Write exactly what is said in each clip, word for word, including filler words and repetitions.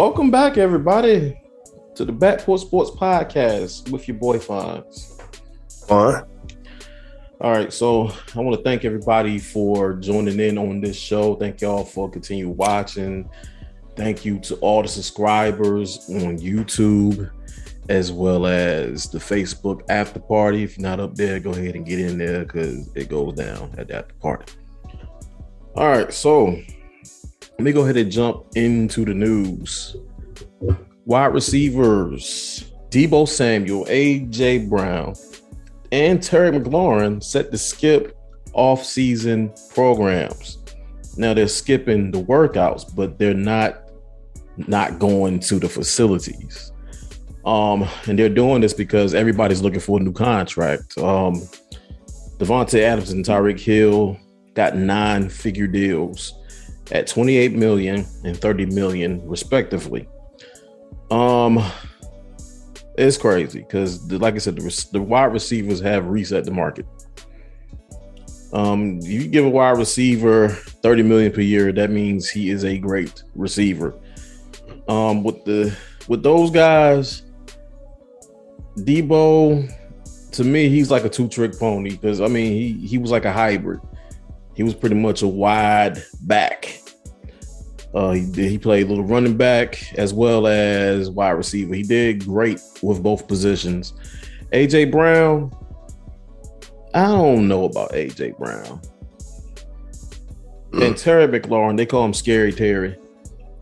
Welcome back, everybody, to the Backport Sports Podcast with your boy Fonz. All right. All right. So I want to thank everybody for joining in on this show. Thank y'all for continuing watching. Thank you to all the subscribers on YouTube, as well as the Facebook after party. If you're not up there, go ahead and get in there because it goes down at the after party. All right. So let me go ahead and jump into the news. Wide receivers Deebo Samuel, A J. Brown, and Terry McLaurin set to skip off-season programs. Now, they're skipping the workouts, but they're not not going to the facilities. Um, and they're doing this because everybody's looking for a new contract. Um, Davante Adams and Tyreek Hill got nine-figure deals at twenty-eight million dollars and thirty million dollars respectively. Um, it's crazy because, like I said, the, the wide receivers have reset the market. Um, you give a wide receiver thirty million dollars per year, that means he is a great receiver. Um, with the with those guys, Deebo, to me, he's like a two-trick pony because, I mean, he, he was like a hybrid. He was pretty much a wide back. Uh, he, did, he played a little running back as well as wide receiver. He did great with both positions. A J. Brown, I don't know about A J. Brown. And Terry McLaurin, they call him Scary Terry.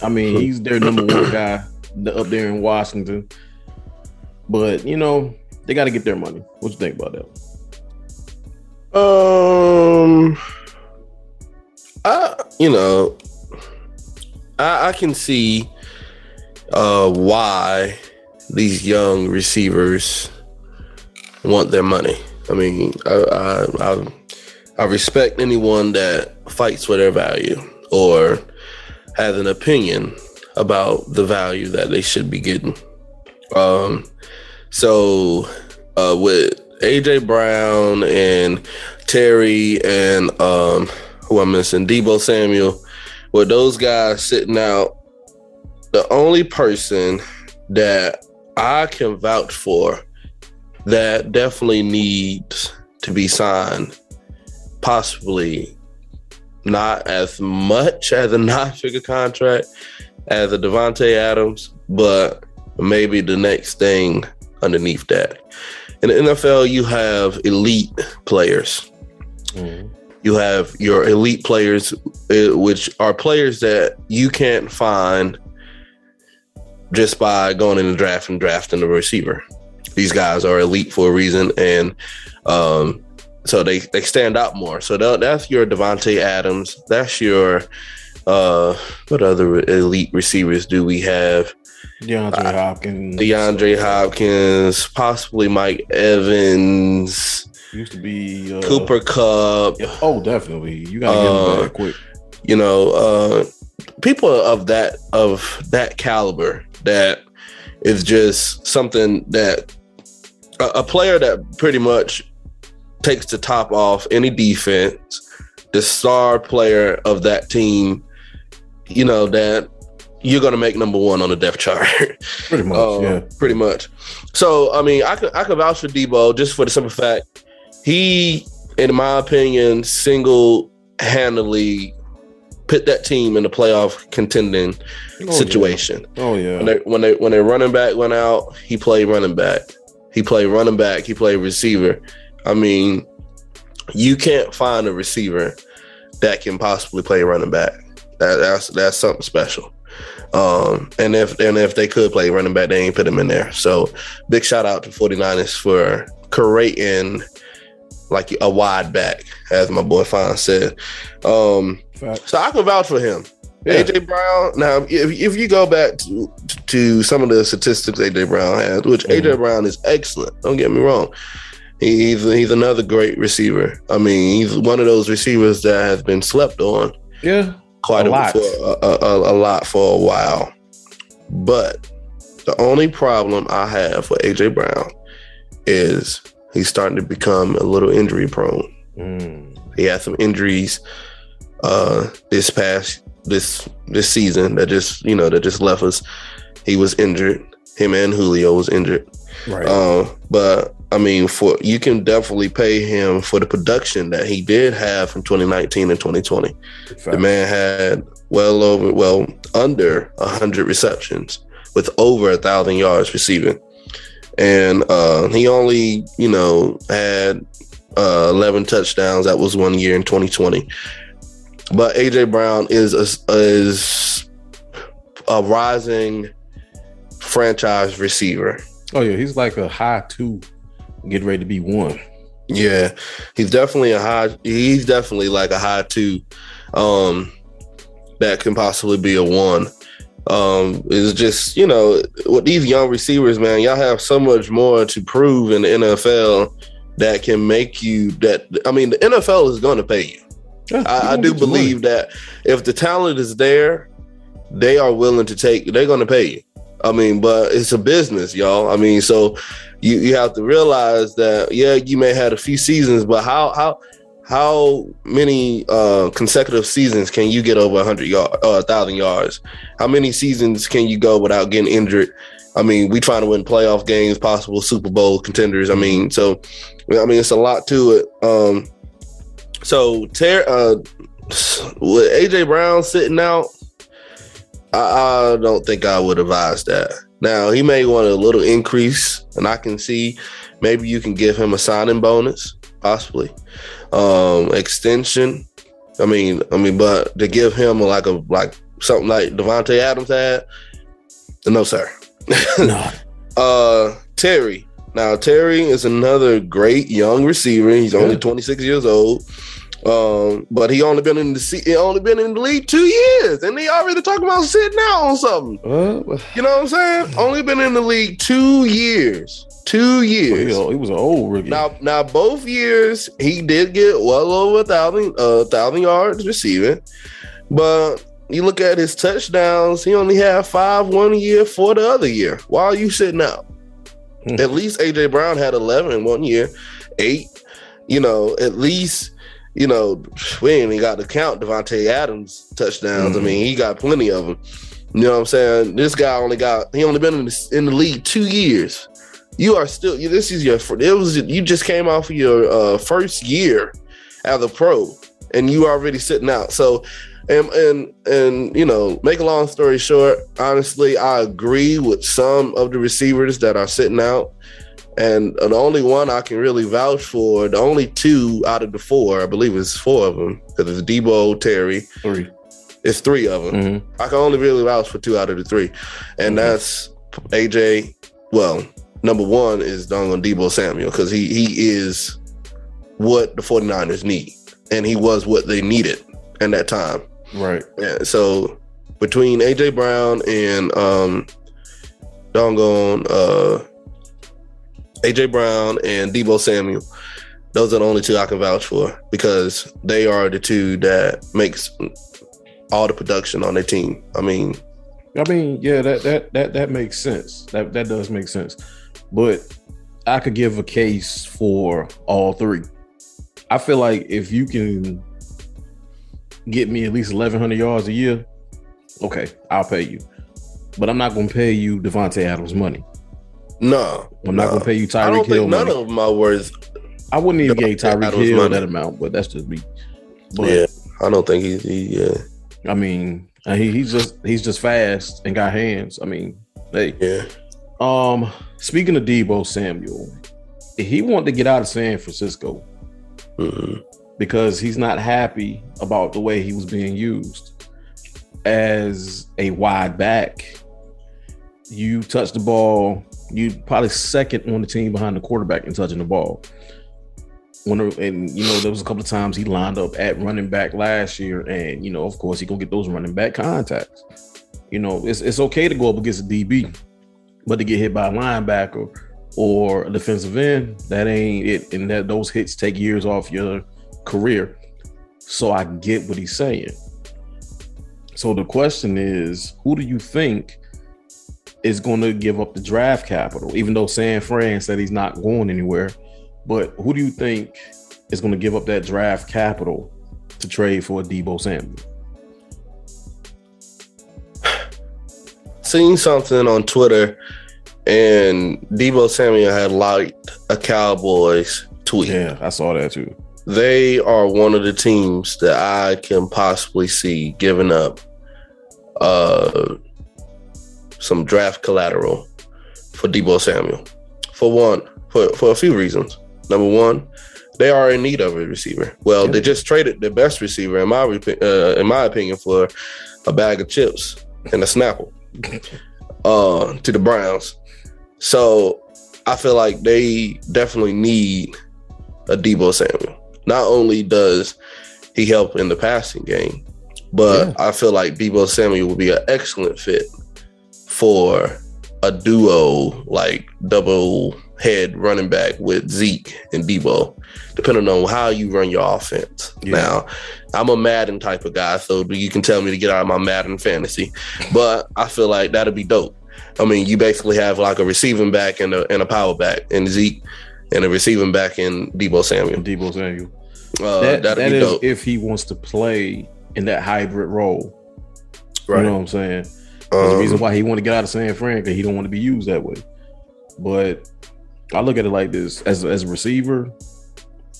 I mean, he's their number one guy up there in Washington. But, you know, they got to get their money. What you think about that? Um... I, you know, I, I can see uh, why these young receivers want their money. I mean, I, I, I, I respect anyone that fights for their value or has an opinion about the value that they should be getting. Um, so uh, with A J. Brown and Terry and um. who I'm missing, Deebo Samuel, with those guys sitting out, the only person that I can vouch for that definitely needs to be signed, possibly not as much as a nine-figure contract as a Davante Adams, but maybe the next thing underneath that. In the N F L, you have elite players. Mm-hmm. You have your elite players, which are players that you can't find just by going in the draft and drafting a receiver. These guys are elite for a reason, and um, so they, they stand out more. So that, that's your Davante Adams. That's your uh, what other elite receivers do we have? DeAndre Hopkins. DeAndre Hopkins, possibly Mike Evans. Used to be uh, Cooper Kupp. Yeah, oh, definitely. You gotta uh, get him back quick. You know, uh, people of that of that caliber. That is just something that a, a player that pretty much takes the top off any defense. The star player of that team. You know that you're gonna make number one on the depth chart. Pretty much. Uh, yeah. Pretty much. So I mean, I could I could vouch for Deebo just for the simple fact. He, in my opinion, single-handedly put that team in the playoff contending oh, situation. Yeah. Oh yeah. When they, when they when their running back went out, he played running back. He played running back. He played receiver. I mean, you can't find a receiver that can possibly play running back. That, that's that's something special. Um, and if and if they could play running back, they ain't put him in there. So big shout out to 49ers for creating like a wide back, as my boy Fine said. Um, so I can vouch for him. Yeah. A J. Brown, now, if, if you go back to, to some of the statistics A J. Brown has, which mm-hmm. A J. Brown is excellent, don't get me wrong. He's, he's another great receiver. I mean, he's one of those receivers that has been slept on yeah, quite a, a, lot. For a, a, a lot for a while. But the only problem I have with A J. Brown is he's starting to become a little injury prone. Mm. He had some injuries uh, this past this this season that just, you know, that just left us. He was injured. Him and Julio was injured. Right. Uh, but I mean, for you can definitely pay him for the production that he did have from twenty nineteen and twenty twenty. Exactly. The man had well over, well under one hundred receptions with over a thousand yards receiving, and uh, he only, you know, had uh, eleven touchdowns. That was one year in twenty twenty. But A J. Brown is a, is a rising franchise receiver. Oh yeah, he's like a high two, getting ready to be one. Yeah, he's definitely a high. He's definitely like a high two, um, that can possibly be a one. Um, it's just, you know, with these young receivers, man, y'all have so much more to prove in the N F L that can make you that. I mean, the N F L is going to pay you. Yeah, I, I do believe that if the talent is there, they are willing to take. They're going to pay you. I mean, but it's a business, y'all. I mean, so you, you have to realize that, yeah, you may have had a few seasons, but how how how many uh, consecutive seasons can you get over one hundred yards or one thousand yards? How many seasons can you go without getting injured? I mean, we trying to win playoff games, possible Super Bowl contenders. I mean, so I mean, it's a lot to it. Um, so Ter- uh, with A J. Brown sitting out, I don't think I would advise that. Now, he may want a little increase, and I can see maybe you can give him a signing bonus, possibly. Um, extension. I mean, I mean, but to give him like a like something like Davante Adams had, no, sir. No. uh, Terry. Now, Terry is another great young receiver. He's only yeah. twenty-six years old. Um, but he only been in the only been in the league two years, and they already talking about sitting out on something. Uh, you know what I'm saying? Only been in the league two years, two years. Well, he was an old rookie. Now, now both years he did get well over a thousand, uh, thousand yards receiving, but you look at his touchdowns, he only had five one year, four the other year. Why are you sitting out? Hmm. At least A J. Brown had eleven in one year, eight. You know, at least. You know, we ain't even got to count Davante Adams' touchdowns. Mm-hmm. I mean, he got plenty of them. You know what I'm saying? This guy only got, he only been in the, in the league two years. You are still, you, this is your, it was, you just came off of your uh, first year as a pro, and you already sitting out. So, and, and, and, you know, make a long story short, honestly, I agree with some of the receivers that are sitting out. And the only one I can really vouch for, the only two out of the four, I believe it's four of them, because it's Deebo, Terry. Three. It's three of them. Mm-hmm. I can only really vouch for two out of the three. And mm-hmm. that's A J. Well, number one is Donald Deebo Samuel, because he, he is what the 49ers need. And he was what they needed in that time. Right. Yeah, so between A J. Brown and um, Dongon, uh A J. Brown and Deebo Samuel, those are the only two I can vouch for, because they are the two that makes all the production on their team. I mean, I mean, yeah, that that that that makes sense. That that does make sense. But I could give a case for all three. I feel like if you can get me at least eleven hundred yards a year, okay, I'll pay you. But I'm not going to pay you Davante Adams money. No, I'm no. not gonna pay you Tyreek Hill. None money. Of my words. I wouldn't even give Tyreek Hill money. That amount, but that's just me. But, yeah, I don't think he's. He, yeah, I mean, he, he's just he's just fast and got hands. I mean, hey, yeah. Um, speaking of Deebo Samuel, he wanted to get out of San Francisco mm-hmm. because he's not happy about the way he was being used as a wide back. You touch the ball. You probably second on the team behind the quarterback in touching the ball. When, and, you know, there was a couple of times he lined up at running back last year. And, you know, of course, he going to get those running back contacts. You know, it's it's okay to go up against a D B, but to get hit by a linebacker or a defensive end, that ain't it. And that those hits take years off your career. So I get what he's saying. So the question is, who do you think is going to give up the draft capital, even though San Fran said he's not going anywhere? But who do you think is going to give up that draft capital to trade for Deebo Samuel? seen something on Twitter, and Deebo Samuel had liked a Cowboys tweet. Yeah, I saw that too. They are one of the teams that I can possibly see giving up uh, some draft collateral for Deebo Samuel. For one, for, for a few reasons. Number one, they are in need of a receiver. Well, yeah. They just traded their best receiver, in my uh, in my opinion, for a bag of chips and a Snapple uh, to the Browns. So I feel like they definitely need a Deebo Samuel. Not only does he help in the passing game, but yeah. I feel like Deebo Samuel would be an excellent fit for a duo, like double head running back with Zeke and Deebo, depending on how you run your offense. Yeah. Now, I'm a Madden type of guy, so you can tell me to get out of my Madden fantasy, but I feel like that'd be dope. I mean, you basically have like a receiving back and a, and a power back, and Zeke and a receiving back in Deebo Samuel. Deebo Samuel. Uh, that that'd that be is dope. If he wants to play in that hybrid role. Right. You know what I'm saying? That's um, the reason why he want to get out of San Fran, because he don't want to be used that way. But I look at it like this. As, as a receiver,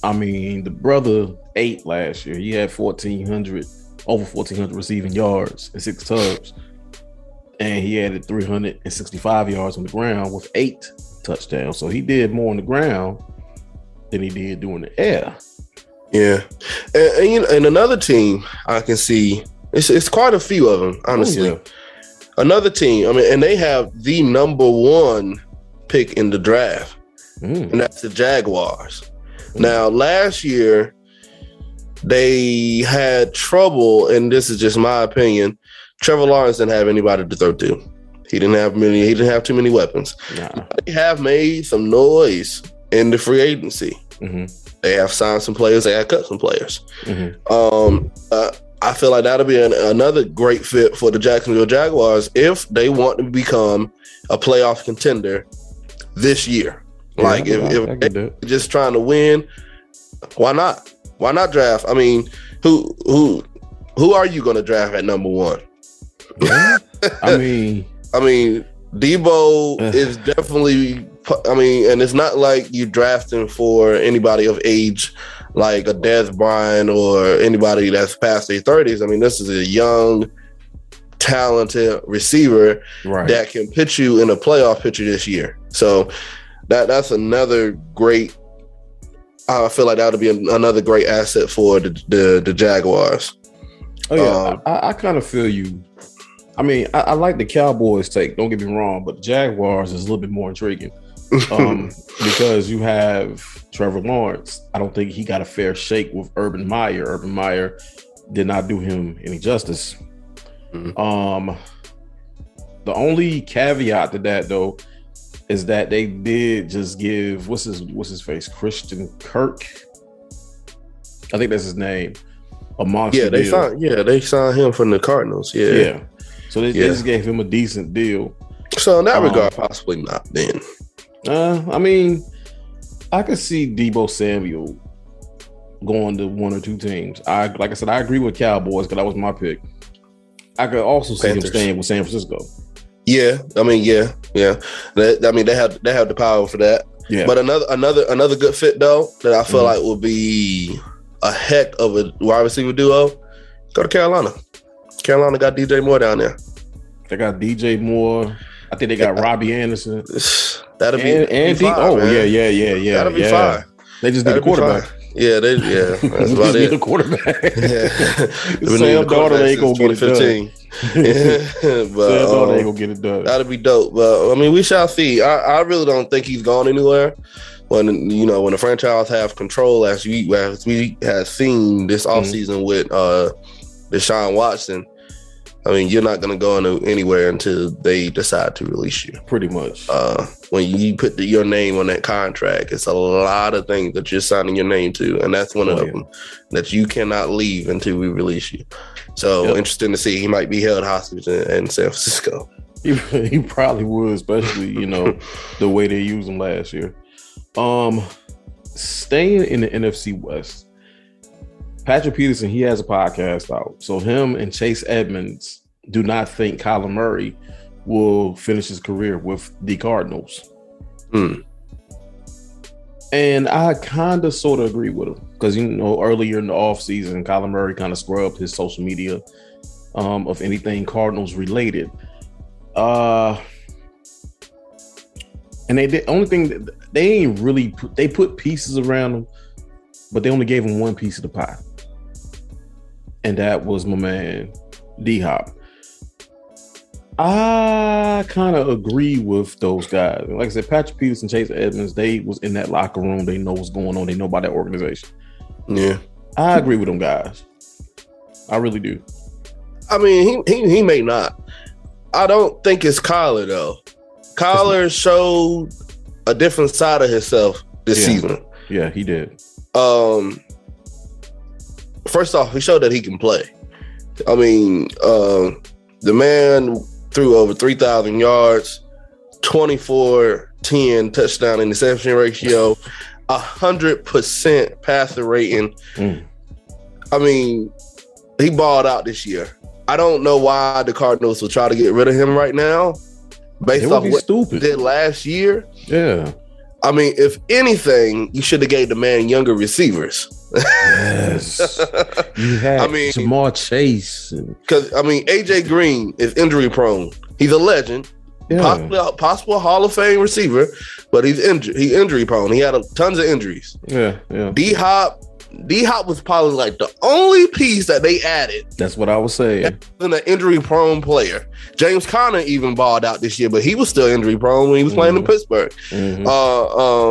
I mean, the brother ate last year. He had fourteen hundred, over fourteen hundred receiving yards and six tubs. And he added three hundred sixty-five yards on the ground with eight touchdowns. So he did more on the ground than he did doing the air. Yeah. And, and, and another team I can see, it's, it's quite a few of them, honestly. Oh, yeah. Another team, I mean, and they have the number one pick in the draft, mm. and that's the Jaguars. Mm. Now, last year, they had trouble, and this is just my opinion, Trevor Lawrence didn't have anybody to throw to. He didn't have many. He didn't have too many weapons. Nah. They have made some noise in the free agency. Mm-hmm. They have signed some players. They have cut some players. Mm-hmm. Um, uh, I feel like that'll be an, another great fit for the Jacksonville Jaguars if they want to become a playoff contender this year. Yeah, like if, if they're just trying to win, why not? Why not draft? I mean, who who who are you going to draft at number one? Yeah. I mean. I mean, Deebo is definitely, I mean, and it's not like you drafting for anybody of age, like a Dez Bryant or anybody that's past their thirties. I mean, this is a young, talented receiver right. that can pitch you in a playoff picture this year. So that that's another great, I feel like that would be another great asset for the, the, the Jaguars. Oh, yeah. Um, I, I kind of feel you. I mean, I, I like the Cowboys take, don't get me wrong, but the Jaguars is a little bit more intriguing um, because you have Trevor Lawrence. I don't think he got a fair shake with Urban Meyer. Urban Meyer did not do him any justice. Mm-hmm. Um, the only caveat to that, though, is that they did just give, what's his, what's his face? Christian Kirk. I think that's his name. A monster yeah, they deal. Signed, yeah, they signed him from the Cardinals. Yeah. Yeah. So they, yeah. they just gave him a decent deal. So in that um, regard, possibly not then. Uh, I mean, I could see Deebo Samuel going to one or two teams. I Like I said, I agree with Cowboys because that was my pick. I could also see Panthers. Him staying with San Francisco. Yeah, I mean, yeah, yeah. They, I mean, they have they have the power for that. Yeah. But another another another good fit though that I feel mm-hmm. like would be a heck of a wide receiver duo. Go to Carolina. Carolina got D J Moore down there. They got D J Moore. I think they got yeah. Robbie Anderson. That'll be and, and fine, oh man. yeah, yeah, yeah, yeah. That'll be yeah. fine. They just need a quarterback. Yeah, they yeah. That's about just it. Need a quarterback. Yeah. Sam Darnold ain't gonna get it done. But, Sam Darnold um, ain't gonna get it done. That'll be dope. But I mean, we shall see. I, I really don't think he's gone anywhere. When you know when the franchise have control, as we as we have seen this offseason mm-hmm. with uh, Deshaun Watson, I mean you're not gonna go into anywhere until they decide to release you. Pretty much. Uh, when you put the, your name on that contract, it's a lot of things that you're signing your name to, and that's one oh, of yeah. them that you cannot leave until we release you. So yep. interesting to see. He might be held hostage in, in San Francisco. He, he probably would, especially you know the way they used him last year. Um, staying in the N F C West, Patrick Peterson, he has a podcast out. So him and Chase Edmonds do not think Kyler Murray will finish his career with the Cardinals. Mm. And I kind of sort of agree with him because, you know, earlier in the offseason, Kyler Murray kind of scrubbed his social media um, of anything Cardinals related. Uh, and they the only thing that they ain't really put, they put pieces around him, but they only gave him one piece of the pie. And that was my man, D-Hop. I kind of agree with those guys. Like I said, Patrick Peterson, Chase Edmonds, they was in that locker room. They know what's going on. They know about that organization. Yeah. I agree with them guys. I really do. I mean, he he, he may not. I don't think it's Kyler, though. Kyler showed a different side of himself this yeah. season. Yeah, he did. Um, first off, he showed that he can play. I mean, um, the man threw over three thousand yards, twenty-four ten touchdown interception ratio, one hundred percent passer rating. Mm. I mean, he balled out this year. I don't know why the Cardinals will try to get rid of him right now based off what he did last year. Yeah. I mean, if anything, you should have gave the man younger receivers. Yes. You had I mean, Ja'Marr Chase. Because, I mean, A J. Green is injury prone. He's a legend. Yeah. Possible, possible Hall of Fame receiver, but he's injured. He injury prone. He had a, tons of injuries. Yeah, yeah. D-Hop, D-Hop was probably like the only piece that they added. That's what I was saying. Than an injury prone player. James Conner even balled out this year, but he was still injury prone when he was mm-hmm. playing in Pittsburgh. Mm-hmm. Uh,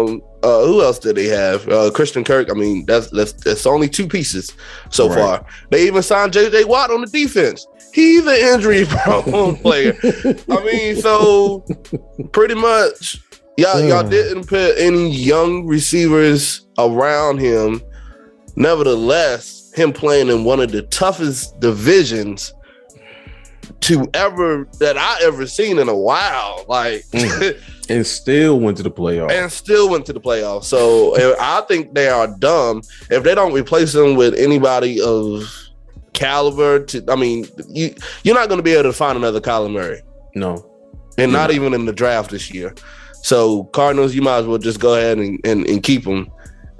um, uh, who else did they have? Uh, Christian Kirk. I mean, that's that's, that's only two pieces so right. far. They even signed J J. Watt on the defense. He's an injury prone player. I mean, so pretty much, y'all yeah. y'all didn't put any young receivers around him. Nevertheless, him playing in one of the toughest divisions to ever that I ever seen in a while, like, mm. and still went to the playoffs. And still went to the playoffs. So I think they are dumb if they don't replace him with anybody of caliber. To I mean, you you're not going to be able to find another Kyler Murray. No, and yeah. not even in the draft this year. So Cardinals, you might as well just go ahead and and, and keep him.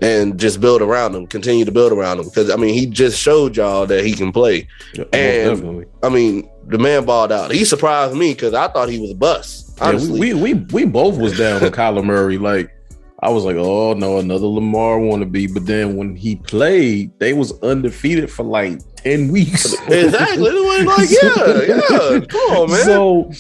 And just build around him, continue to build around him. Because, I mean, he just showed y'all that he can play. Yeah, and, definitely. I mean, the man balled out. He surprised me because I thought he was a bust, honestly. Yeah, we, we, we, we both was down with Kyler Murray. Like, I was like, oh, no, another Lamar wannabe. But then when he played, they was undefeated for, like, ten weeks. Exactly. It was like, yeah, yeah, come on, man. So,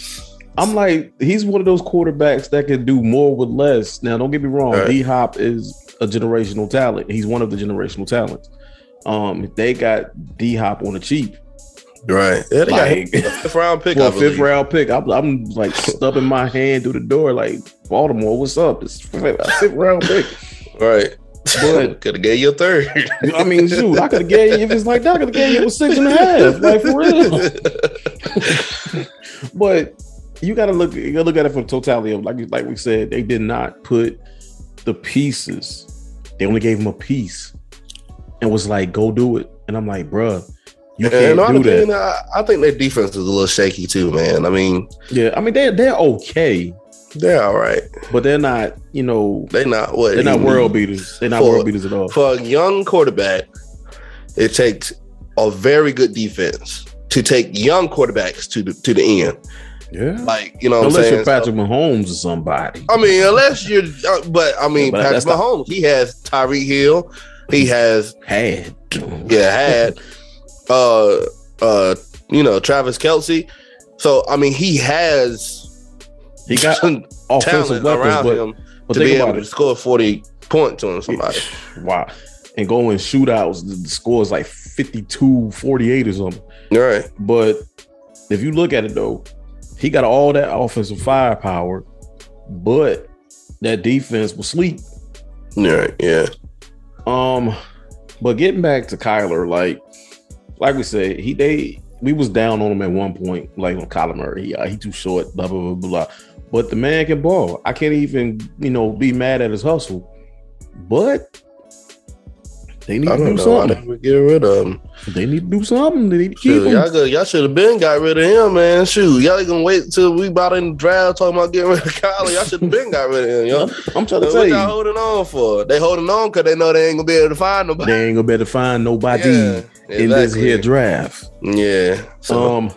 I'm like, he's one of those quarterbacks that can do more with less. Now, don't get me wrong. Right. D-Hop is a generational talent. He's one of the generational talents. Um, they got D-Hop on the cheap. Right. Yeah, like, fifth round pick. Well, fifth round pick. I'm, I'm like stubbing my hand through the door like, Baltimore, what's up? It's fifth round pick. Right. But could have gave you a third. I mean, shoot, I could have gave you, if it's like that, I could have gave you a six and a half. Like, for real. But you got to look, you got to look at it from the totality of, like, like we said, they did not put the pieces. They only gave him a piece and was like, go do it. And I'm like, bruh, you can't do that. I, I think their defense is a little shaky too, man. I mean, yeah, I mean, they're, they're okay. They're all right. But they're not, you know, they're not what? They're not world beaters. They're not world beaters at all. For a young quarterback, it takes a very good defense to take young quarterbacks to the, to the end. Yeah, like, you know, unless what I'm saying? You're Patrick so, Mahomes or somebody. I mean, unless you're, uh, but I mean, yeah, but Patrick Mahomes, he has Tyreek Hill, he has had, yeah, had, uh, uh, you know, Travis Kelce. So I mean, he has, he got some offensive weapons around but, him but to be able it. to score forty points on somebody. Wow, and go in shootouts, the score is like fifty-two forty-eight or something. Right, but if you look at it though. He got all that offensive firepower, but that defense was sleep. Yeah, yeah. Um, but getting back to Kyler, like, like we said, he they we was down on him at one point, like on Kyler Murray. He, uh, he too short, blah blah blah blah. But the man can ball. I can't even, you know, be mad at his hustle. But They need I to do know. something. I need to get rid of him. They need to do something. They need to Shoot, keep y'all, could, y'all should have been got rid of him, man. Shoot, y'all ain't gonna wait till we about in the draft talking about getting rid of Kyler. Y'all should have been got rid of him, yo. I'm trying to tell you. What y'all holding on for? They holding on because they know they ain't gonna be able to find nobody. They ain't gonna be able to find nobody yeah, exactly. in this here draft. Yeah. So. Um,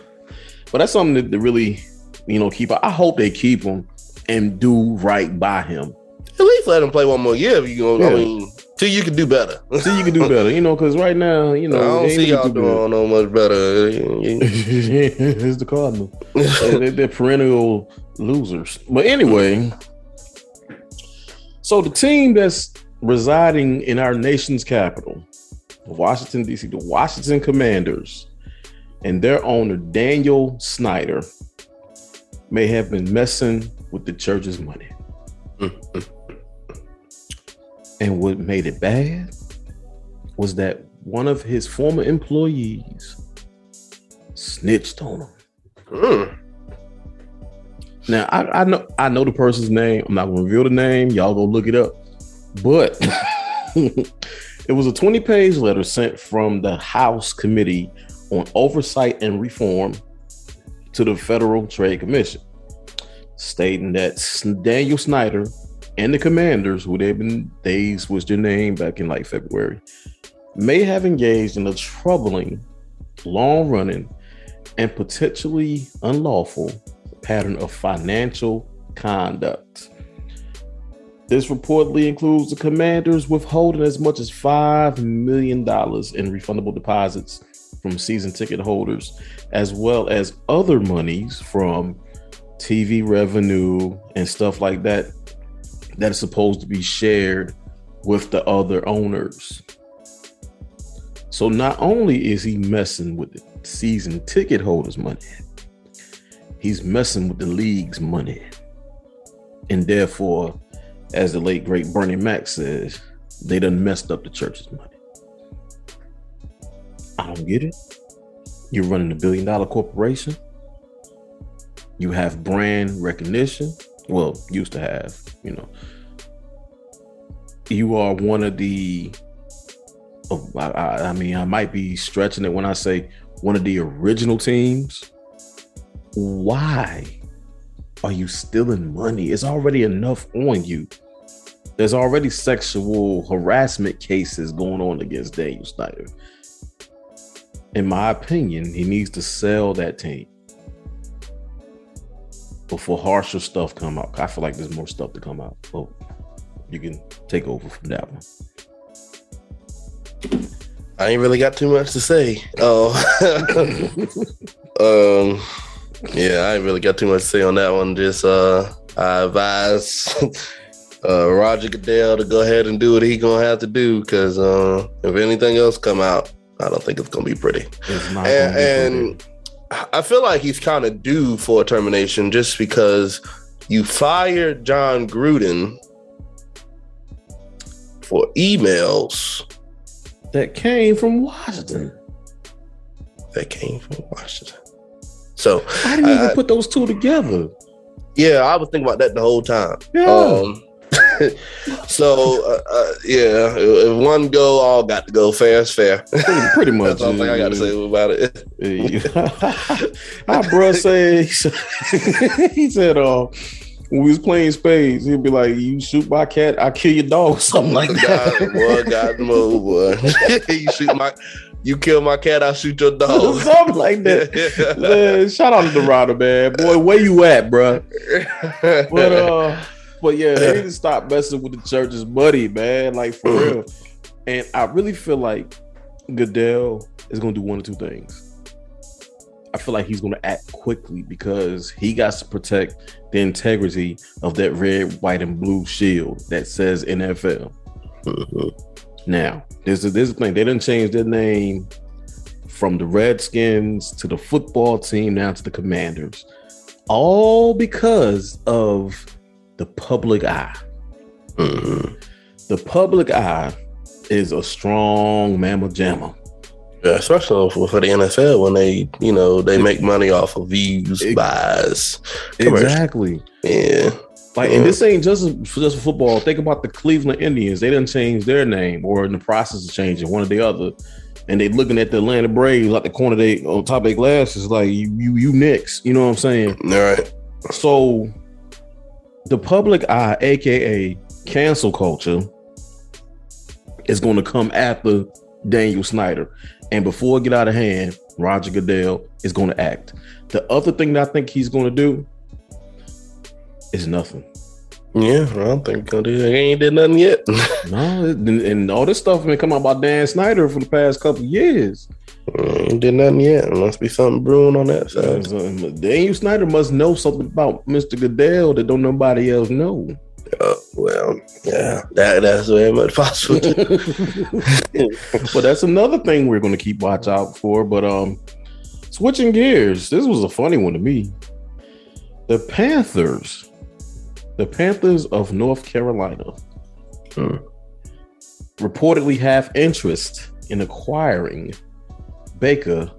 but that's something to really, you know, keep. I hope they keep him and do right by him. At least let him play one more year. If you know, yeah. I mean. Till you can do better. Till you can do better, you know, because right now, you know, I don't see y'all do doing no much better. It's the Cardinals. they're, they're perennial losers. But anyway, so the team that's residing in our nation's capital, Washington, D C, the Washington Commanders, and their owner, Daniel Snyder, may have been messing with the church's money. Mm-hmm. And what made it bad was that one of his former employees snitched on him. Mm. Now, I, I know I know the person's name. I'm not going to reveal the name. Y'all go look it up. But it was a twenty-page letter sent from the House Committee on Oversight and Reform to the Federal Trade Commission, stating that Daniel Snyder and the Commanders, who they've been, they switched their name back in like February, may have engaged in a troubling, long-running, and potentially unlawful pattern of financial conduct. This reportedly includes the Commanders withholding as much as five million dollars in refundable deposits from season ticket holders, as well as other monies from T V revenue and stuff like that, that is supposed to be shared with the other owners. So not only is he messing with the season ticket holders' money, he's messing with the league's money. And therefore, as the late great Bernie Mac says, they done messed up the church's money. I don't get it. You're running a billion dollar corporation. You have brand recognition. Well, used to have, you know, you are one of the, oh, I, I mean, I might be stretching it when I say one of the original teams. Why are you stealing money? It's already enough on you. There's already sexual harassment cases going on against Daniel Snyder. In my opinion, he needs to sell that team before harsher stuff come out. I feel like there's more stuff to come out. Oh, you can take over from that one. I ain't really got too much to say. Oh, um, yeah, I ain't really got too much to say on that one. Just uh, I advise uh, Roger Goodell to go ahead and do what he gonna have to do, because uh, if anything else come out, I don't think it's gonna be pretty. It's not and. Gonna be pretty. and I feel like he's kind of due for a termination, just because you fired John Gruden for emails that came from Washington. That came from Washington. So I didn't even I, put those two together. Yeah, I was thinking about that the whole time. Yeah. Um, so uh, uh, yeah, if one go, all got to go. Fair is fair. Pretty, pretty much. That's all yeah. I got to say about it. My bruh said, he said, uh, when we was playing spades, he'd be like, "You shoot my cat, I kill your dog," something like that. Boy, God, move, boy. You shoot my, you kill my cat, I shoot your dog, something like that. Man, shout out to the rider, man. Boy, where you at, bruh? But uh. But yeah, they need to stop messing with the church's money, man. Like, for real. And I really feel like Goodell is going to do one of two things. I feel like he's going to act quickly, because he got to protect the integrity of that red, white, and blue shield that says N F L. Now, this is this thing. They didn't change their name from the Redskins to the football team now to the Commanders, all because of the public eye. Mm-hmm. The public eye is a strong mamma jamma. Yeah, especially for, for the N F L, when they, you know, they make money off of views, it, buys. Commercial. Exactly. Yeah. Like, and this ain't just for just for football. Think about the Cleveland Indians. They didn't change their name, or in the process of changing one or the other. And they looking at the Atlanta Braves like the corner they on top of their glasses, like you, you, you next. You know what I'm saying? All right. So the public eye, aka cancel culture, is going to come after Daniel Snyder, and before it get out of hand, Roger Goodell is going to act. The other thing that I think he's going to do is nothing. Yeah, I don't think he ain't did nothing yet. No, and, and all this stuff been coming out about Dan Snyder for the past couple of years. Ain't did nothing yet. There must be something brewing on that side. Daniel Snyder must know something about Mister Goodell that don't nobody else know. Oh, well, yeah, that, that's very much possible. But that's another thing we're going to keep watch out for. But um, switching gears, this was a funny one to me. The Panthers, the Panthers of North Carolina, hmm. reportedly have interest in acquiring Baker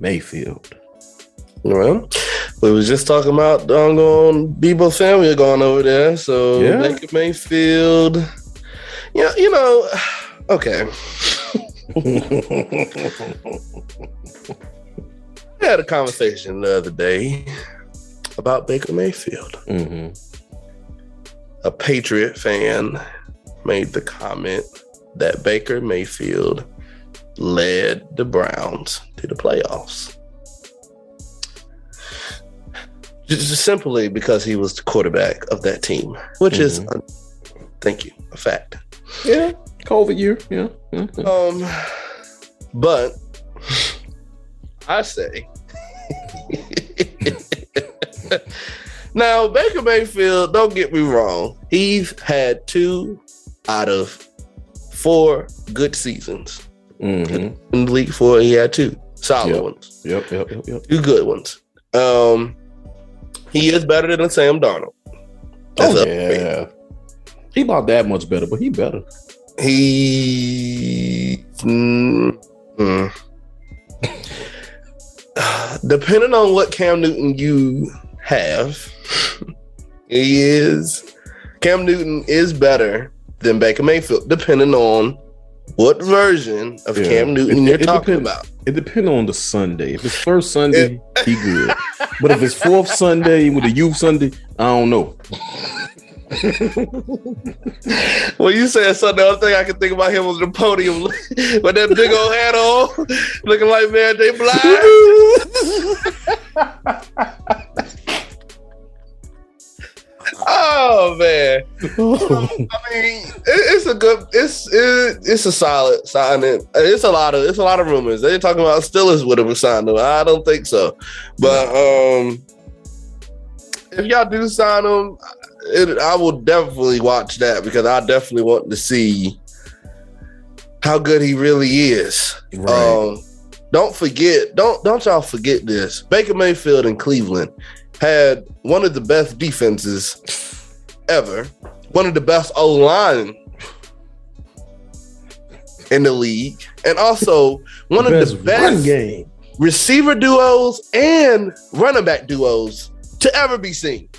Mayfield. Well, we was just talking about um, going Deebo Samuel going over there. So yeah. Baker Mayfield, you know, you know okay. I had a conversation the other day about Baker Mayfield. Mm-hmm. A Patriot fan made the comment that Baker Mayfield led the Browns to the playoffs. Just simply because he was the quarterback of that team, which mm-hmm. is, uh, thank you, a fact. Yeah, COVID year, yeah. Mm-hmm. Um, but I say, now Baker Mayfield, don't get me wrong, he's had two out of four good seasons. Mm-hmm. In the league four, he had two solid yep. ones. Yep, yep, yep, yep. Two good ones. Um. He is better than Sam Darnold. That's oh, yeah. He about that much better, but he better. He... Mm, mm. Depending on what Cam Newton you have, he is... Cam Newton is better than Baker Mayfield, depending on what version of yeah. Cam Newton it, you're it, it talking depends, about. It depends on the Sunday. If it's first Sunday, it, he good. But if it's fourth Sunday with a youth Sunday, I don't know. Well, you said Sunday. The only thing I could think about him was the podium with that big old hat on, looking like Mary J. Blige. Oh man! I mean, it, it's a good, it's it, it's a solid signing. It's a lot of it's a lot of rumors. They're talking about Steelers would have signed him. I don't think so, but um, if y'all do sign him, it, I will definitely watch that because I definitely want to see how good he really is. Right. Um, don't forget, don't don't y'all forget this. Baker Mayfield in Cleveland had one of the best defenses ever, one of the best O-line in the league, and also one the of the best game. receiver duos and running back duos to ever be seen.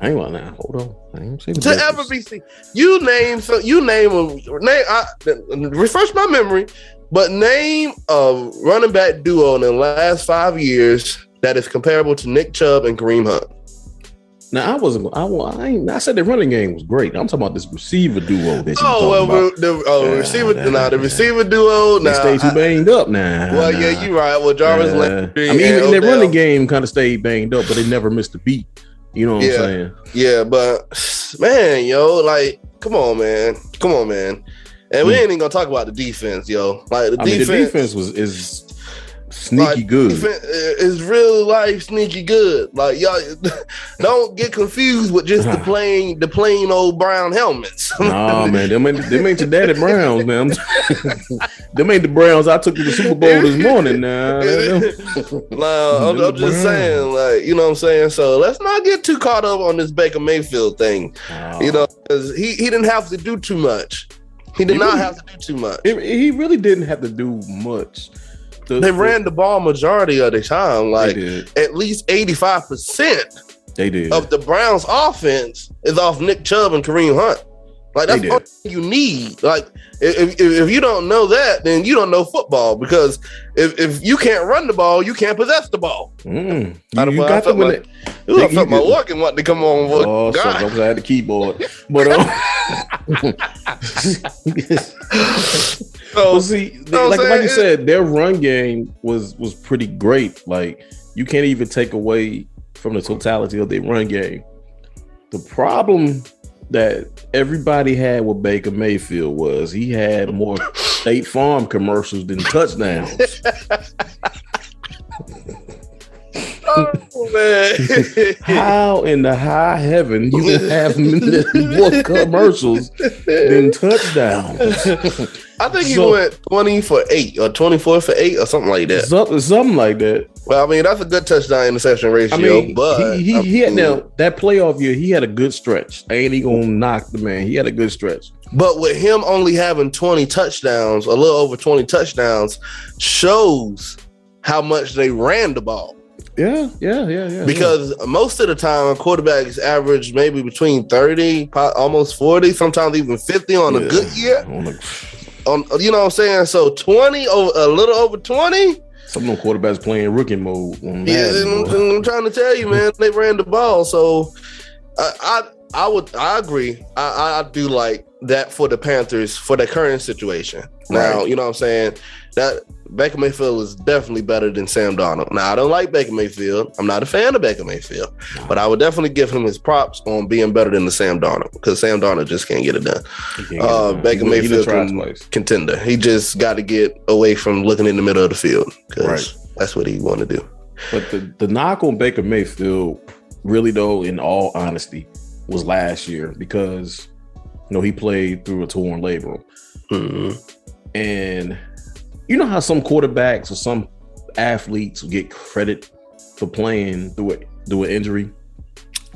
Hang on now, hold on. I ain't seen the to best. ever be seen. You name so you name a name. I, refresh my memory, but name a running back duo in the last five years that is comparable to Nick Chubb and Kareem Hunt. Now I wasn't. I, I, ain't, I said the running game was great. I'm talking about this receiver duo. That oh well, about. the oh, yeah, receiver. Nah, nah, the receiver duo. They nah, stay too banged up now. Nah, well, nah. yeah, you're right. Well, Jarvis. Nah. Landry, I mean, even their running game kind of stayed banged up, but they never missed a beat. You know what yeah, I'm saying? Yeah, but man, yo, like, come on, man, come on, man, and we mm. ain't even gonna talk about the defense, yo. Like the, I defense, mean, the defense was is. Sneaky like, good. It's real life sneaky good. Like y'all don't get confused with just the plain, the plain old brown helmets. Nah, man, them ain't, them ain't your daddy Browns, man. Them ain't the Browns I took to the Super Bowl this morning. Nah, nah I'm, I'm just saying, like you know what I'm saying. So let's not get too caught up on this Baker Mayfield thing. Oh. You know, because he he didn't have to do too much. He did he not really, have to do too much. It, he really didn't have to do much. The, they ran the ball majority of the time, like at least eighty-five percent they did. of the Browns' offense is off Nick Chubb and Kareem Hunt. Like, that's all you need. Like, if, if if you don't know that, then you don't know football, because if, if you can't run the ball, you can't possess the ball. Mm. You, you got to win it. I felt my organ wanted to come on. With oh, God. Sorry, I had the keyboard. But, um, So, well, see, you know like, like you said, their run game was was pretty great. Like, you can't even take away from the totality of their run game. The problem that everybody had with Baker Mayfield was he had more State Farm commercials than touchdowns. Oh, man. How in the high heaven you would have more commercials than touchdowns? I think so, he went twenty for eight or twenty-four for eight or something like that. Something, something like that. Well, I mean, that's a good touchdown interception ratio. I mean, but he, he, he had, now, that playoff year, he had a good stretch. I ain't even going to knock the man. He had a good stretch. But with him only having twenty touchdowns, a little over twenty touchdowns, shows how much they ran the ball. Yeah, yeah, yeah, yeah. Because yeah. most of the time, quarterbacks average maybe between thirty, almost forty, sometimes even fifty on yeah. a good year. On, you know what I'm saying? So twenty, over, a little over twenty. Some of them quarterbacks playing rookie mode. Yeah, and, and I'm trying to tell you, man, they ran the ball. So I, I, I would, I agree. I, I do like that for the Panthers for the current situation. Now, right. you know what I'm saying? That Baker Mayfield is definitely better than Sam Darnold. Now, I don't like Baker Mayfield. I'm not a fan of Baker Mayfield, but I would definitely give him his props on being better than the Sam Darnold, because Sam Darnold just can't get it done. Uh, get it Baker done. Mayfield can contender. He just got to get away from looking in the middle of the field, because right. that's what he want to do. But the, the knock on Baker Mayfield, really though, in all honesty, was last year, because you know he played through a torn labrum. Mm-hmm. And you know how some quarterbacks or some athletes get credit for playing through it through an injury?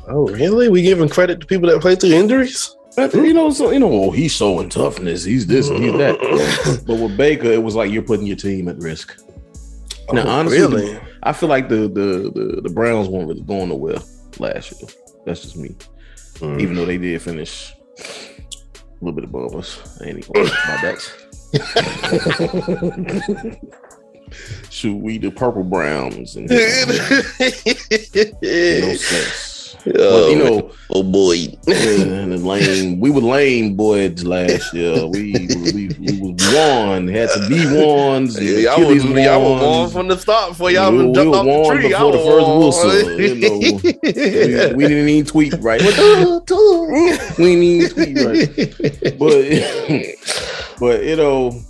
Oh, really? We giving credit to people that play through injuries? You know, so you know, oh, he's showing toughness. He's this, he's that. But with Baker, it was like you're putting your team at risk. Oh, now, honestly, really? I feel like the the the, the Browns weren't really going nowhere last year. That's just me. Mm. Even though they did finish a little bit above us. I ain't even gonna talk about that. Shoot, we the purple browns and no sense. Oh, but, you know, oh boy, and lame. We were lame boys last year. We we, we was warned, had to be warned. Yeah, I was I was warned from the start before y'all we, we jumped off the tree. Before I the first whistle, you know, we, we didn't even tweet right. we didn't even tweet right, but. But you know,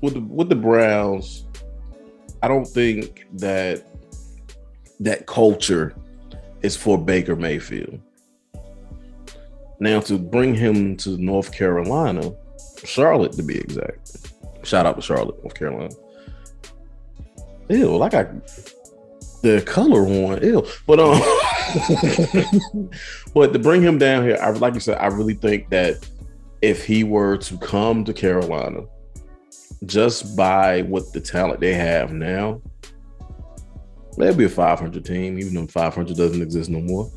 with the, with the Browns, I don't think that that culture is for Baker Mayfield. Now to bring him to North Carolina, Charlotte to be exact. Shout out to Charlotte, North Carolina. Ew, like I the color on ew, but um, but to bring him down here, I like you said, I really think that. If he were to come to Carolina, just by what the talent they have now, they'd be a five hundred team, even though five hundred doesn't exist no more.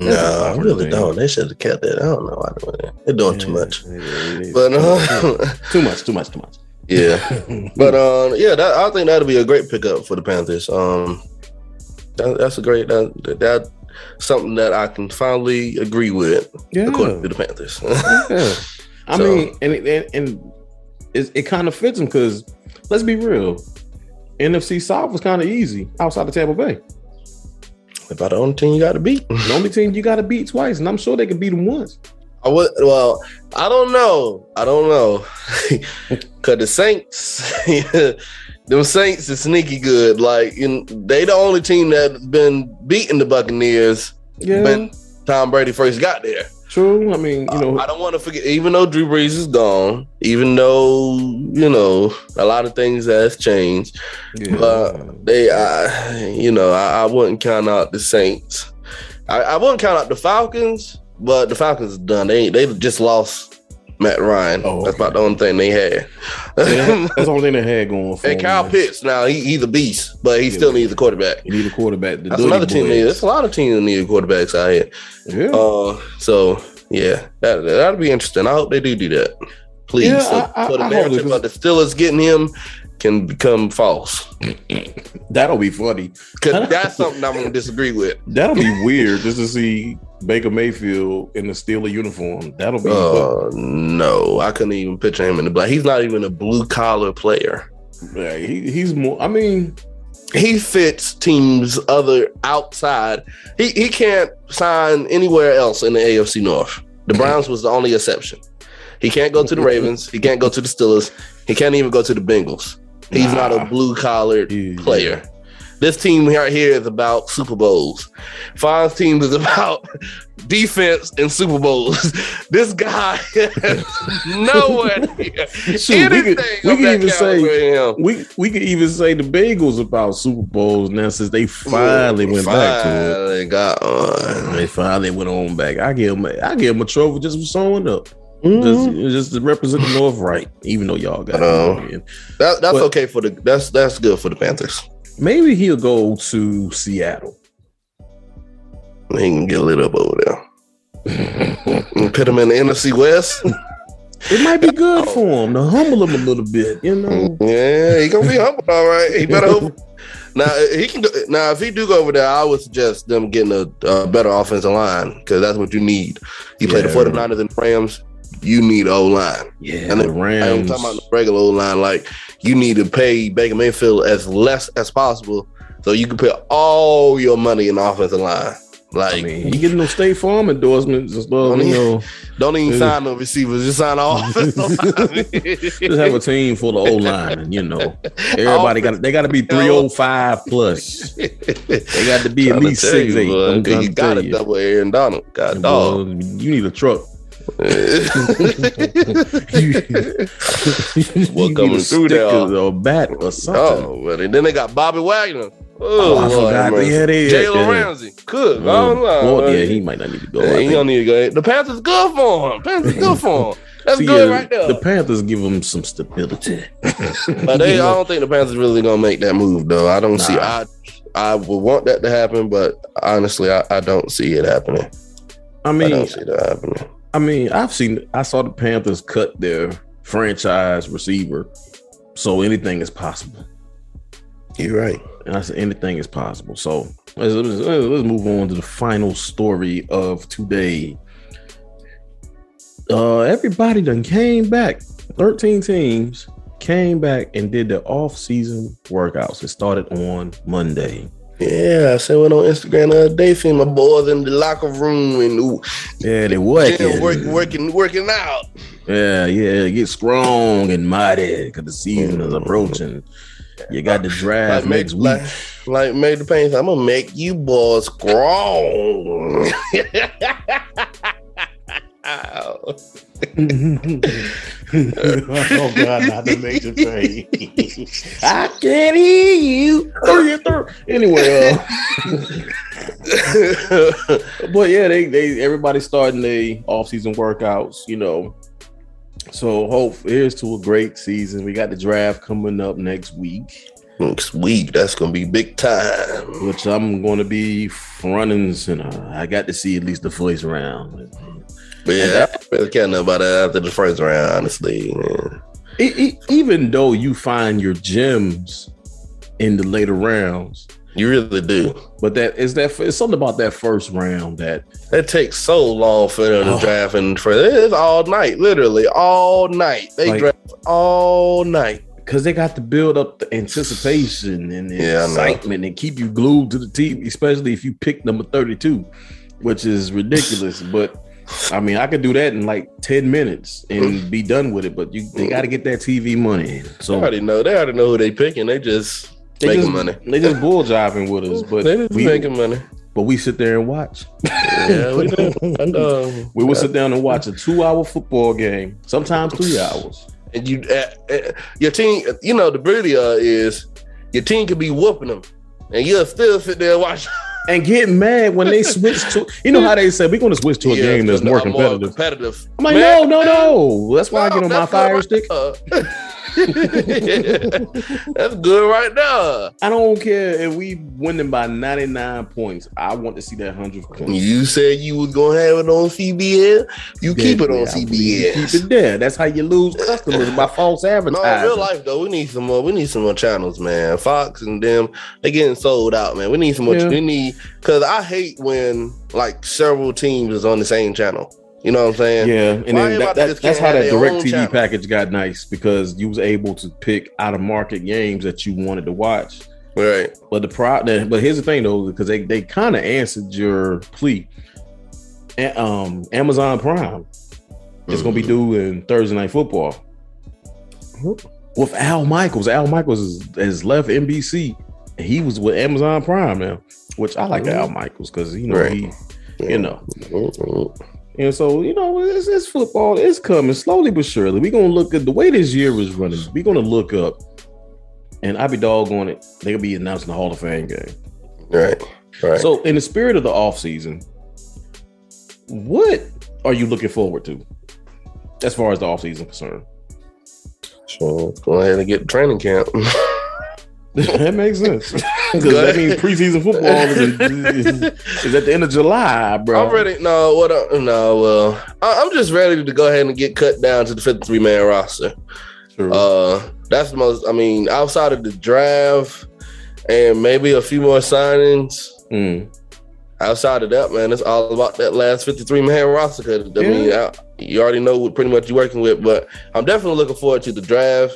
No, I really don't. They should have kept that. I don't know why they're doing that. They're doing yeah, too much. Yeah, yeah, but uh, too much, too much, too much. Yeah, but um, yeah, that, I think that'll be a great pickup for the Panthers. Um, that, that's a great that that. Something that I can finally agree with, yeah. according to the Panthers. yeah. I so. mean, and and, and it, it kind of fits them, because let's be real, N F C South was kind of easy outside of Tampa Bay. About the only team you got to beat, the only team you got to beat twice, and I'm sure they can beat them once. I would. Well, I don't know. I don't know, because the Saints. Them Saints is sneaky good. Like, you know, they the only team that's been beating the Buccaneers yeah. when Tom Brady first got there. True. I mean, you know. I, I don't want to forget, even though Drew Brees is gone, even though, you know, a lot of things has changed, yeah. uh, they, I, you know, I, I wouldn't count out the Saints. I, I wouldn't count out the Falcons, but the Falcons are done. They, they just lost Matt Ryan. Oh, okay. That's about the only thing they had. Yeah, that's the only thing they had going for. And Kyle Pitts, now he, he's a beast, but he yeah, still man. needs a quarterback. You need a quarterback. The that's another team. Need, that's a lot of teams that need quarterbacks out here. Yeah. Uh, so yeah, that that'll be interesting. I hope they do do that. Please, yeah, so, I, I, so the narrative about the Steelers getting him can become false. That'll be funny because that's something I'm going to disagree with. That'll be weird just to see Baker Mayfield in the Steeler uniform. That'll be. Oh uh, no, I couldn't even picture him in the black. He's not even a blue collar player. Yeah, he, he's more. I mean, he fits teams other outside. He he can't sign anywhere else in the A F C North. The Browns was the only exception. He can't go to the Ravens. He can't go to the Steelers. He can't even go to the Bengals. He's nah. not a blue-collared yeah. player. This team right here is about Super Bowls. Fonz's team is about defense and Super Bowls. This guy has nowhere near Shoot, anything we could, we could even say we, we could even say the Bengals about Super Bowls now since they finally Ooh, went finally back to it. They got on. They finally went on back. I give him. I give him a trophy just for showing up. Mm-hmm. Just, just to represent the North, right? Even though y'all got uh, it that, that's but okay for the that's that's good for the Panthers. Maybe he'll go to Seattle. He can get lit up over there. Put him in the N F C West. It might be good for him to humble him a little bit, you know. Yeah, he gonna be humble, all right. He better hope. Now he can. Do, now if he do go over there, I would suggest them getting a, a better offensive line because that's what you need. He played yeah. the forty-niners and Rams. You need O line, yeah. And the Rams. I'm talking about the regular O line. Like you need to pay Baker Mayfield as less as possible, so you can put all your money in the offensive line. Like I mean, you getting no State Farm endorsements, just don't, you know, don't even sign no receivers. Just sign the offensive. Just have a team full of O line, and you know, everybody got they got to be three oh five plus. They got to be at least six eight. You got to double Aaron Donald. God dog, you need a truck. What coming through there? Or bat or something. Oh, well, and then they got Bobby Wagner. Oh, oh I forgot Lord, they had it. Jalen Ramsey. Could mm. I don't know. Well, yeah, he might not need to go. Yeah, he don't need to go. The Panthers good for him. Panthers good for him. That's See, good uh, right there. The Panthers give him some stability. But they, I don't think the Panthers really gonna make that move though. I don't nah. see. I I would want that to happen, but honestly, I, I don't see it happening. I mean, I don't see that happening. I mean, I've seen, I saw the Panthers cut their franchise receiver, so anything is possible. You're right. And I said anything is possible. So let's, let's, let's move on to the final story of today. Uh, everybody done came back. thirteen teams came back and did their off-season workouts. It started on Monday. Yeah, I said went on Instagram the other day, seeing my boys in the locker room and ooh, yeah, they working, working, working, working out. Yeah, yeah, get strong and mighty because the season mm-hmm. is approaching. You got the draft like make, next week. Like, like make the pain. I'm gonna make you boys strong. Oh God, not the major thing. I can't hear you. Three three. Anyway, uh, but yeah, they they everybody starting their off-season workouts, you know. So hope here's to a great season. We got the draft coming up next week. Next week, that's gonna be big time. Which I'm gonna be front and center. I got to see at least the first round. But yeah, that, I don't really care about that after the first round, honestly. Yeah. It, it, even though you find your gems in the later rounds, you really do. But that is that it's something about that first round that it takes so long for them to oh. draft and for it's all night, literally all night. They like, draft all night because they got to build up the anticipation and the yeah, excitement and keep you glued to the T V, especially if you pick number thirty-two, which is ridiculous, but. I mean, I could do that in like ten minutes and be done with it, but you they got to get that T V money. So they already know they already know who they picking. They just they making just, money. They just bull jiving with us, but they just we, making money. But we sit there and watch. Yeah, we do. I know. We will sit down and watch a two-hour football game, sometimes three hours. And you, uh, uh, your team, you know, the beauty is your team could be whooping them, and you'll still sit there and watch. and get mad when they switch to, you know how they said, we're going to switch to a yeah, game that's more competitive. more competitive. I'm like, man, no, no, no. That's why no, I get on my fire right stick. Yeah, that's good right now. I don't care if we win them by ninety-nine points. I want to see that one hundred points. You said you was going to have it on C B S. You keep it on C B S. Keep it there. That's how you lose customers by false advertising. No, in real life, though, we need some more. We need some more channels, man. Fox and them, they getting sold out, man. We need some more. Yeah. We need, because I hate when, like, several teams is on the same channel. You know what I'm saying? Yeah, and then that, that, that's how that DirecTV package got nice, because you was able to pick out of market games that you wanted to watch. Right. But the pro- that, but here's the thing though, because they, they kind of answered your plea. A- um, Amazon Prime is going to be doing Thursday Night Football with Al Michaels. Al Michaels has left N B C. He was with Amazon Prime now, which I like mm-hmm. Al Michaels because you know right. he, yeah. you know. Mm-hmm. And so, you know, it's, it's football. It's coming slowly but surely. We're going to look at the way this year is running. We're going to look up, and I'll be doggone it, they'll be announcing the Hall of Fame game. Right. right. So, in the spirit of the offseason, what are you looking forward to as far as the offseason is concerned? So, let's go ahead and get training camp. That makes sense. Because that means preseason football is, is, is at the end of July, bro. I'm ready. No, what? I, no, well, uh, I'm just ready to go ahead and get cut down to the fifty-three man roster. True. Uh, that's the most. I mean, outside of the draft and maybe a few more signings. Mm. Outside of that, man, it's all about that last fifty-three man roster. Cause, I yeah. mean, I, you already know what pretty much you're working with, but I'm definitely looking forward to the draft.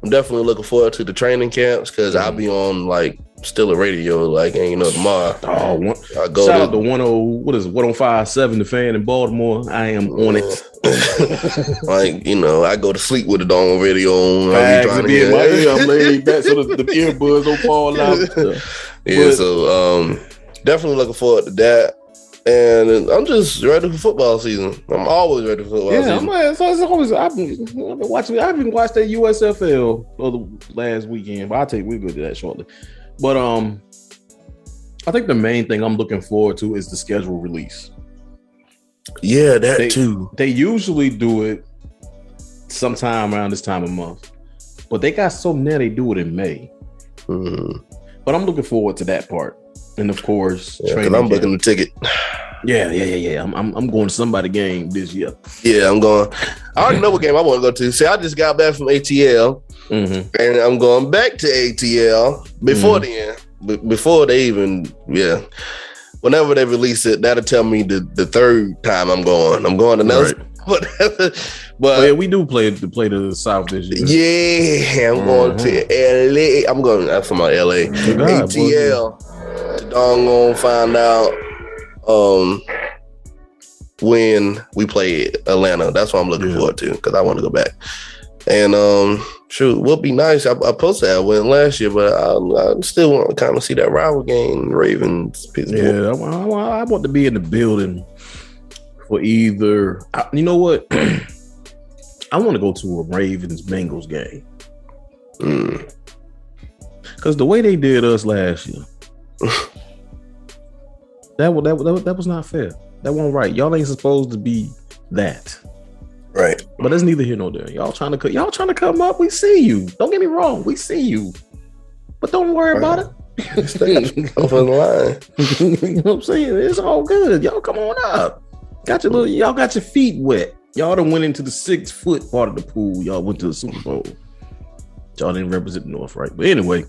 I'm definitely looking forward to the training camps because mm. I'll be on like still a radio, like, and you know, tomorrow. Oh, one, I go shout to, out to one oh what is it, one oh five point seven The Fan in Baltimore. I am on uh, it. Like, you know, I go to sleep with it on radio on. I'm trying to get my ear laid back so the, the earbuds don't fall out. Yeah, but, so um, definitely looking forward to that. And I'm just ready for football season. I'm always ready for football yeah, season. Yeah, it's, it's always. I've been, I've been watching. I've been watching that U S F L the last weekend. But I'll tell you, we'll go to that shortly. But um, I think the main thing I'm looking forward to is the schedule release. Yeah, that they, too. They usually do it sometime around this time of month, but they got so now they do it in May. Mm. But I'm looking forward to that part. And of course, yeah, I'm camp. Booking the ticket. Yeah, yeah, yeah, yeah. I'm, I'm, I'm going to somebody game this year. Yeah, I'm going. I already know what game I want to go to. See, I just got back from A T L, mm-hmm. and I'm going back to A T L before mm-hmm. the end. Before they even, yeah. Whenever they release it, that'll tell me the, the third time I'm going. I'm going another. Right. Whatever. But oh, yeah, we do play to play to the South this year. Yeah, I'm going mm-hmm. to L A. I'm going. I'm from L A. God, A T L. Boy. I'm gonna find out um, when we play Atlanta. That's what I'm looking yeah. forward to because I want to go back. And um, shoot, would be nice. I, I posted I went last year, but I, I still want to kind of see that rival game, Ravens. Pittsburgh. Yeah, I, I, I want to be in the building for either. I, you know what? I want to go to a Ravens Bengals game because mm. the way they did us last year. That, that, that, that was not fair. That wasn't right. Y'all ain't supposed to be that. Right. But that's neither here nor there. Y'all trying to y'all trying to come up. We see you. Don't get me wrong. We see you. But don't worry right. about it. Over the line. You know what I'm saying? It's all good. Y'all come on up. Got your little. Y'all got your feet wet. Y'all done went into the six foot part of the pool. Y'all went to the Super Bowl. Y'all didn't represent the North, right? But anyway,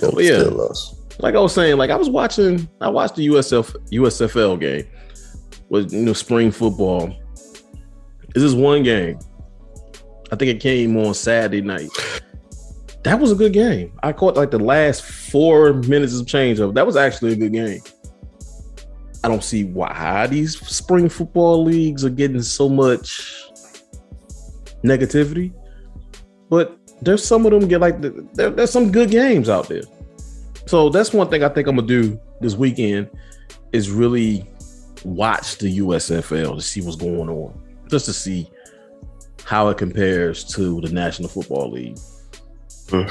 yeah, but yeah. Still lost. Like I was saying, like I was watching, I watched the U S F, U S F L game with, you know, spring football. This is one game. I think it came on Saturday night. That was a good game. I caught like the last four minutes of change of. That was actually a good game. I don't see why these spring football leagues are getting so much negativity, but there's some of them get like, the, there, there's some good games out there. So that's one thing I think I'm gonna do this weekend is really watch the U S F L to see what's going on, just to see how it compares to the National Football League. Mm.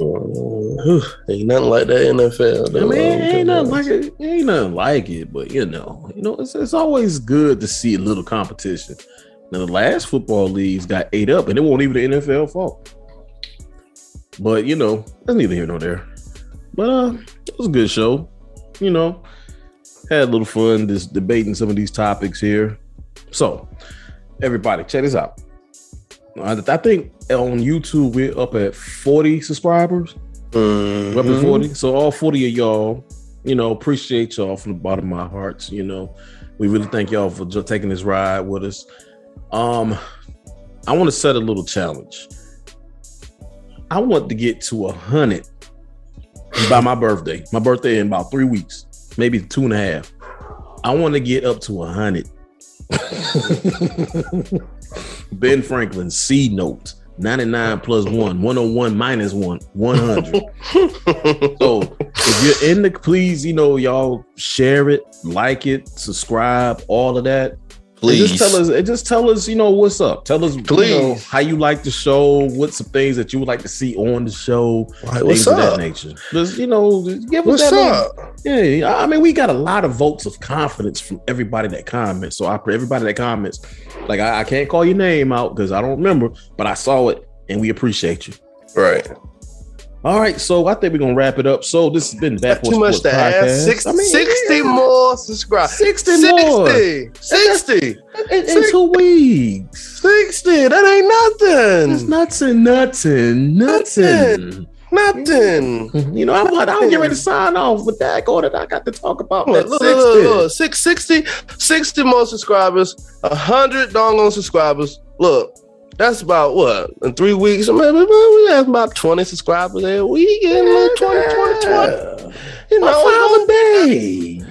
Uh, ain't nothing like that N F L. Though. I mean, ain't nothing like it. Ain't nothing like it, but you know, you know, it's it's always good to see a little competition. Now the last football leagues got ate up, and it won't even the N F L fault. But you know, that's neither here nor there. But uh, it was a good show. You know, had a little fun just debating some of these topics here. So, everybody, check this out. I think on YouTube we're up at forty subscribers. Mm-hmm. We're up at forty. So all forty of y'all, you know, appreciate y'all from the bottom of my hearts. You know, we really thank y'all for just taking this ride with us. Um, I want to set a little challenge. I want to get to a hundred by my birthday. My birthday in about three weeks, maybe two and a half. I want to get up to a hundred. Ben Franklin, C note, ninety-nine plus one, one oh one minus one, one hundred. So if you're in the, please, you know, y'all share it, like it, subscribe, all of that. Please. And just tell us, and just tell us, you know, what's up. Tell us, please, you know, how you like the show, what's some things that you would like to see on the show, right, what's things up? Of that nature. Just, you know, give us what's that up? Yeah, I mean, we got a lot of votes of confidence from everybody that comments. So I pray everybody that comments, like I, I can't call your name out because I don't remember, but I saw it and we appreciate you. Right. All right, so I think we're gonna wrap it up. So this has been Backport Sports Podcast. Too much to ask. sixty, I mean, sixty yeah. more subscribers. sixty, sixty more. sixty. In, in two weeks. sixty. That ain't nothing. It's nothing. Nothing. Nothing. Nothing. nothing. You know, I'm like, I'm getting ready to sign off with that. Go that I got to talk about. Look, look, sixty. Look, look. Six, sixty, sixty more subscribers. A hundred doggone subscribers. Look. That's about what in three weeks. I mean, we have about twenty subscribers every week. Yeah, like twenty, twenty, twenty. You know, day.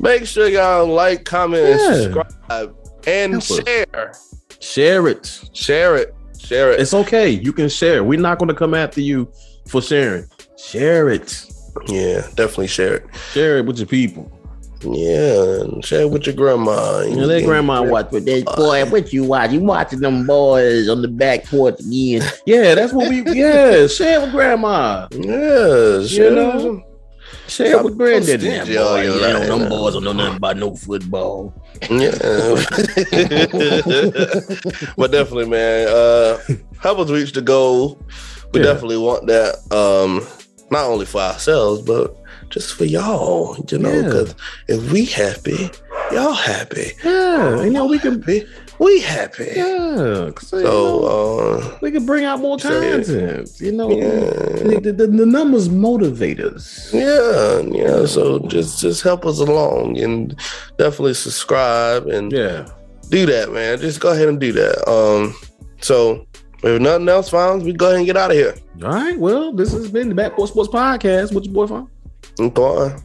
Make sure y'all like, comment, yeah. and subscribe, and Help share. Us. Share it. Share it. Share it. It's okay. You can share. We're not going to come after you for sharing. Share it. Yeah, definitely share it. Share it with your people. Yeah, and share with your grandma. You know, let grandma watch with that boy. What you watch? You watching them boys on the back porch again? Yeah, that's what we. Yeah, share with grandma. Yeah, share, you know, share so with granddaddy. Yeah, boy, you know, them now. Boys don't know nothing about no football. Yeah, but definitely, man. Uh, help us reach the goal. We yeah. definitely want that. Um, not only for ourselves, but. Just for y'all, you know, because yeah. if we happy, y'all happy. Yeah, you know, we can be, we happy. Yeah, so you know, uh, we can bring out more content. You know, yeah. the, the, the numbers motivate us. Yeah, yeah. So just just help us along, and definitely subscribe and yeah, do that, man. Just go ahead and do that. Um, so. If nothing else, Fonz, we go ahead and get out of here. All right. Well, this has been the Backport Sports Podcast with your boy, Fonz. I'm Fonz.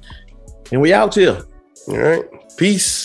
And we out here. All right. Peace.